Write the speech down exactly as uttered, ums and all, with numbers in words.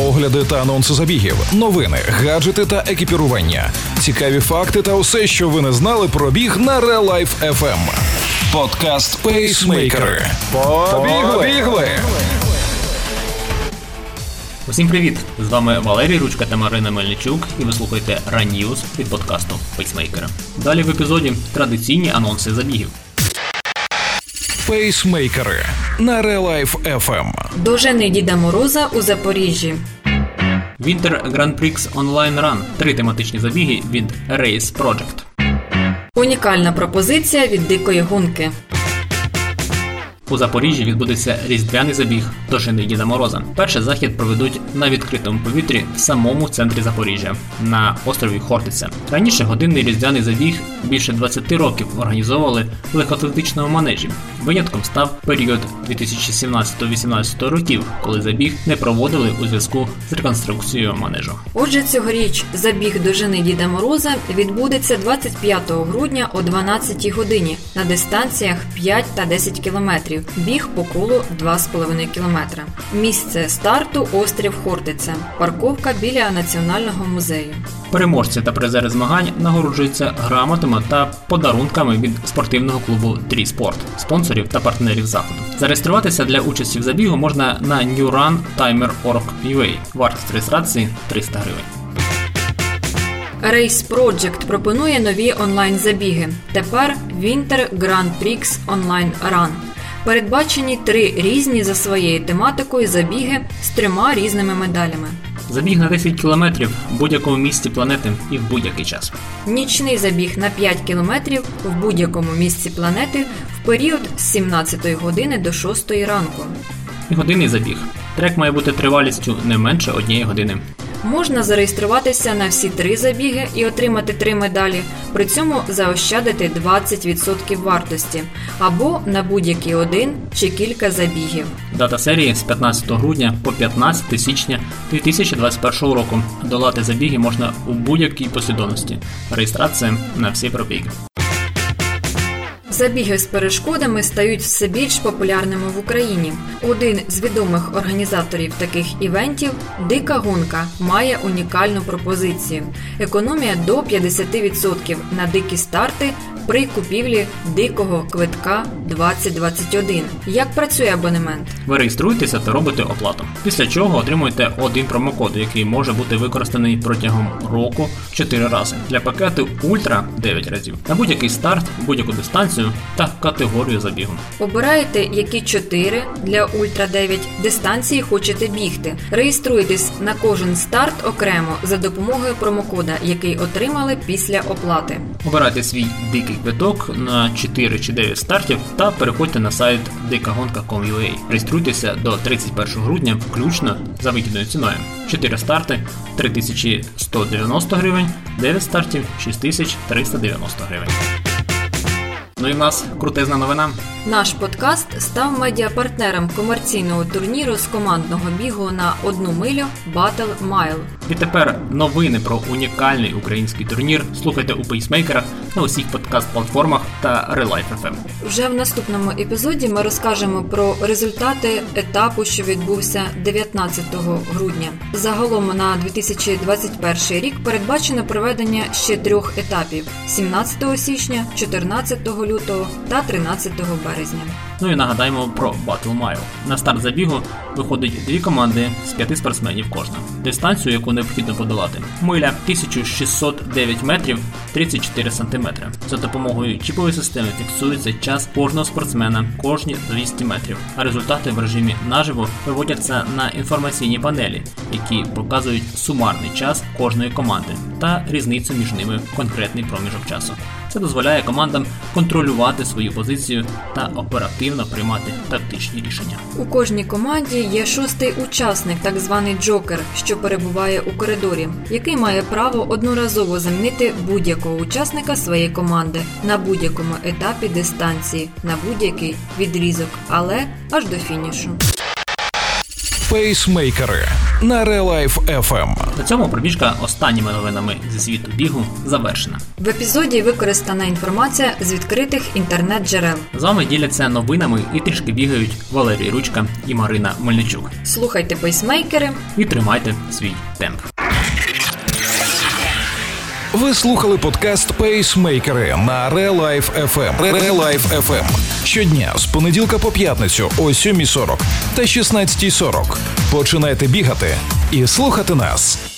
огляди та анонси забігів, новини, гаджети та екіпірування, цікаві факти та усе, що ви не знали про біг на Real Life еф ем. Подкаст Pacemakers. Побігли! Усім привіт! З вами Валерій Ручка та Марина Мельничук, і ви слухаєте Ранньюз від подкасту Pacemakers. Далі в епізоді традиційні анонси забігів. Pacemakers на Real Life еф ем. Дожени Діда Мороза у Запоріжжі. Winter Grand Prix Online Run. Три тематичні забіги від Race Project. Унікальна пропозиція від Дикої Гонки. У Запоріжжі відбудеться різдвяний забіг «Дожени Діда Мороза». Перший захід проведуть на відкритому повітрі в самому центрі Запоріжжя, на острові Хортиця. Раніше годинний різдвяний забіг більше двадцять років організовували в легкоатлетичному манежі. Винятком став період дві тисячі сімнадцятого-вісімнадцятого років, коли забіг не проводили у зв'язку з реконструкцією манежу. Отже, цьогоріч забіг «Дожени Діда Мороза» відбудеться двадцять п'ятого грудня о дванадцятій годині на дистанціях п'ять та десять кілометрів. Біг по колу два з половиною кілометри. Місце старту – острів Хортиця. Парковка біля Національного музею. Переможці та призери змагань нагороджуються грамотами та подарунками від спортивного клубу «Трі Спорт», спонсорів та партнерів заходу. Зареєструватися для участі в забігу можна на нью ран таймер крапка орг крапка ю а. Вартість реєстрації – триста гривень. Race Project пропонує нові онлайн-забіги. Тепер Winter Grand Prix Online Run. Передбачені три різні за своєю тематикою забіги з трьома різними медалями. Забіг на десять кілометрів в будь-якому місці планети і в будь-який час. Нічний забіг на п'ять кілометрів в будь-якому місці планети в період з сімнадцятої години до шостої ранку. І годинний забіг. Трек має бути тривалістю не менше однієї години. Можна зареєструватися на всі три забіги і отримати три медалі, при цьому заощадити двадцять відсотків вартості, або на будь-який один чи кілька забігів. Дата серії з п'ятнадцятого грудня по п'ятнадцяте січня дві тисячі двадцять першого року. Долати забіги можна у будь-якій послідовності. Реєстрація на всі пробіги. Забіги з перешкодами стають все більш популярними в Україні. Один з відомих організаторів таких івентів – Дика Гонка – має унікальну пропозицію. Економія до п'ятдесят відсотків на дикі старти при купівлі дикого квитка двадцять двадцять один. Як працює абонемент? Ви реєструєтеся та робите оплату, після чого отримуєте один промокод, який може бути використаний протягом року чотири рази. Для пакету «Ультра» – дев'ять разів. На будь-який старт, будь-яку дистанцію та категорію забігу. Обираєте, які чотири для «Ультра дев'ять» дистанції хочете бігти. Реєструйтесь на кожен старт окремо за допомогою промокода, який отримали після оплати. Обирайте свій дикий квиток на чотири чи дев'ять стартів та переходьте на сайт дика гонка крапка ком крапка ю а. Реєструйтеся до тридцять першого грудня включно за вигідною ціною. чотири старти – три тисячі сто дев'яносто гривень, дев'ять стартів – шість тисяч триста дев'яносто гривень. Ну і в нас крутезна новина. Наш подкаст став медіапартнером комерційного турніру з командного бігу на одну милю Battle Mile. І тепер новини про унікальний український турнір слухайте у Pacemakers, на усіх подкаст-платформах та Real Life еф ем. Вже в наступному епізоді ми розкажемо про результати етапу, що відбувся дев'ятнадцятого грудня. Загалом на дві тисячі двадцять перший рік передбачено проведення ще трьох етапів – сімнадцятого січня, чотирнадцятого лютого та тринадцятого березня. Ну і нагадаємо про Battle Mile. На старт забігу виходить дві команди з п'яти спортсменів кожна. Дистанцію, яку необхідно подолати – миля тисяча шістсот дев'ять метрів тридцять чотири сантиметри. За допомогою чіпової системи фіксується час кожного спортсмена кожні двісті метрів, а результати в режимі наживо виводяться на інформаційні панелі, які показують сумарний час кожної команди та різницю між ними в конкретний проміжок часу. Це дозволяє командам контролювати свою позицію та оперативно приймати тактичні рішення. У кожній команді є шостий учасник, так званий джокер, що перебуває у коридорі, який має право одноразово замінити будь-якого учасника своєї команди на будь-якому етапі дистанції, на будь-який відрізок, але аж до фінішу. Pacemakers на Real Life еф ем. На цьому пробіжка останніми новинами зі світу бігу завершена. В епізоді використана інформація з відкритих інтернет-джерел. З вами діляться новинами і трішки бігають Валерій Ручка і Марина Мельничук. Слухайте Pacemakers і тримайте свій темп. Ви слухали подкаст Pacemakers на Real Life еф ем. Real Life еф ем. Щодня з понеділка по п'ятницю о сьомій сорок та шістнадцятій сорок. Починайте бігати і слухати нас.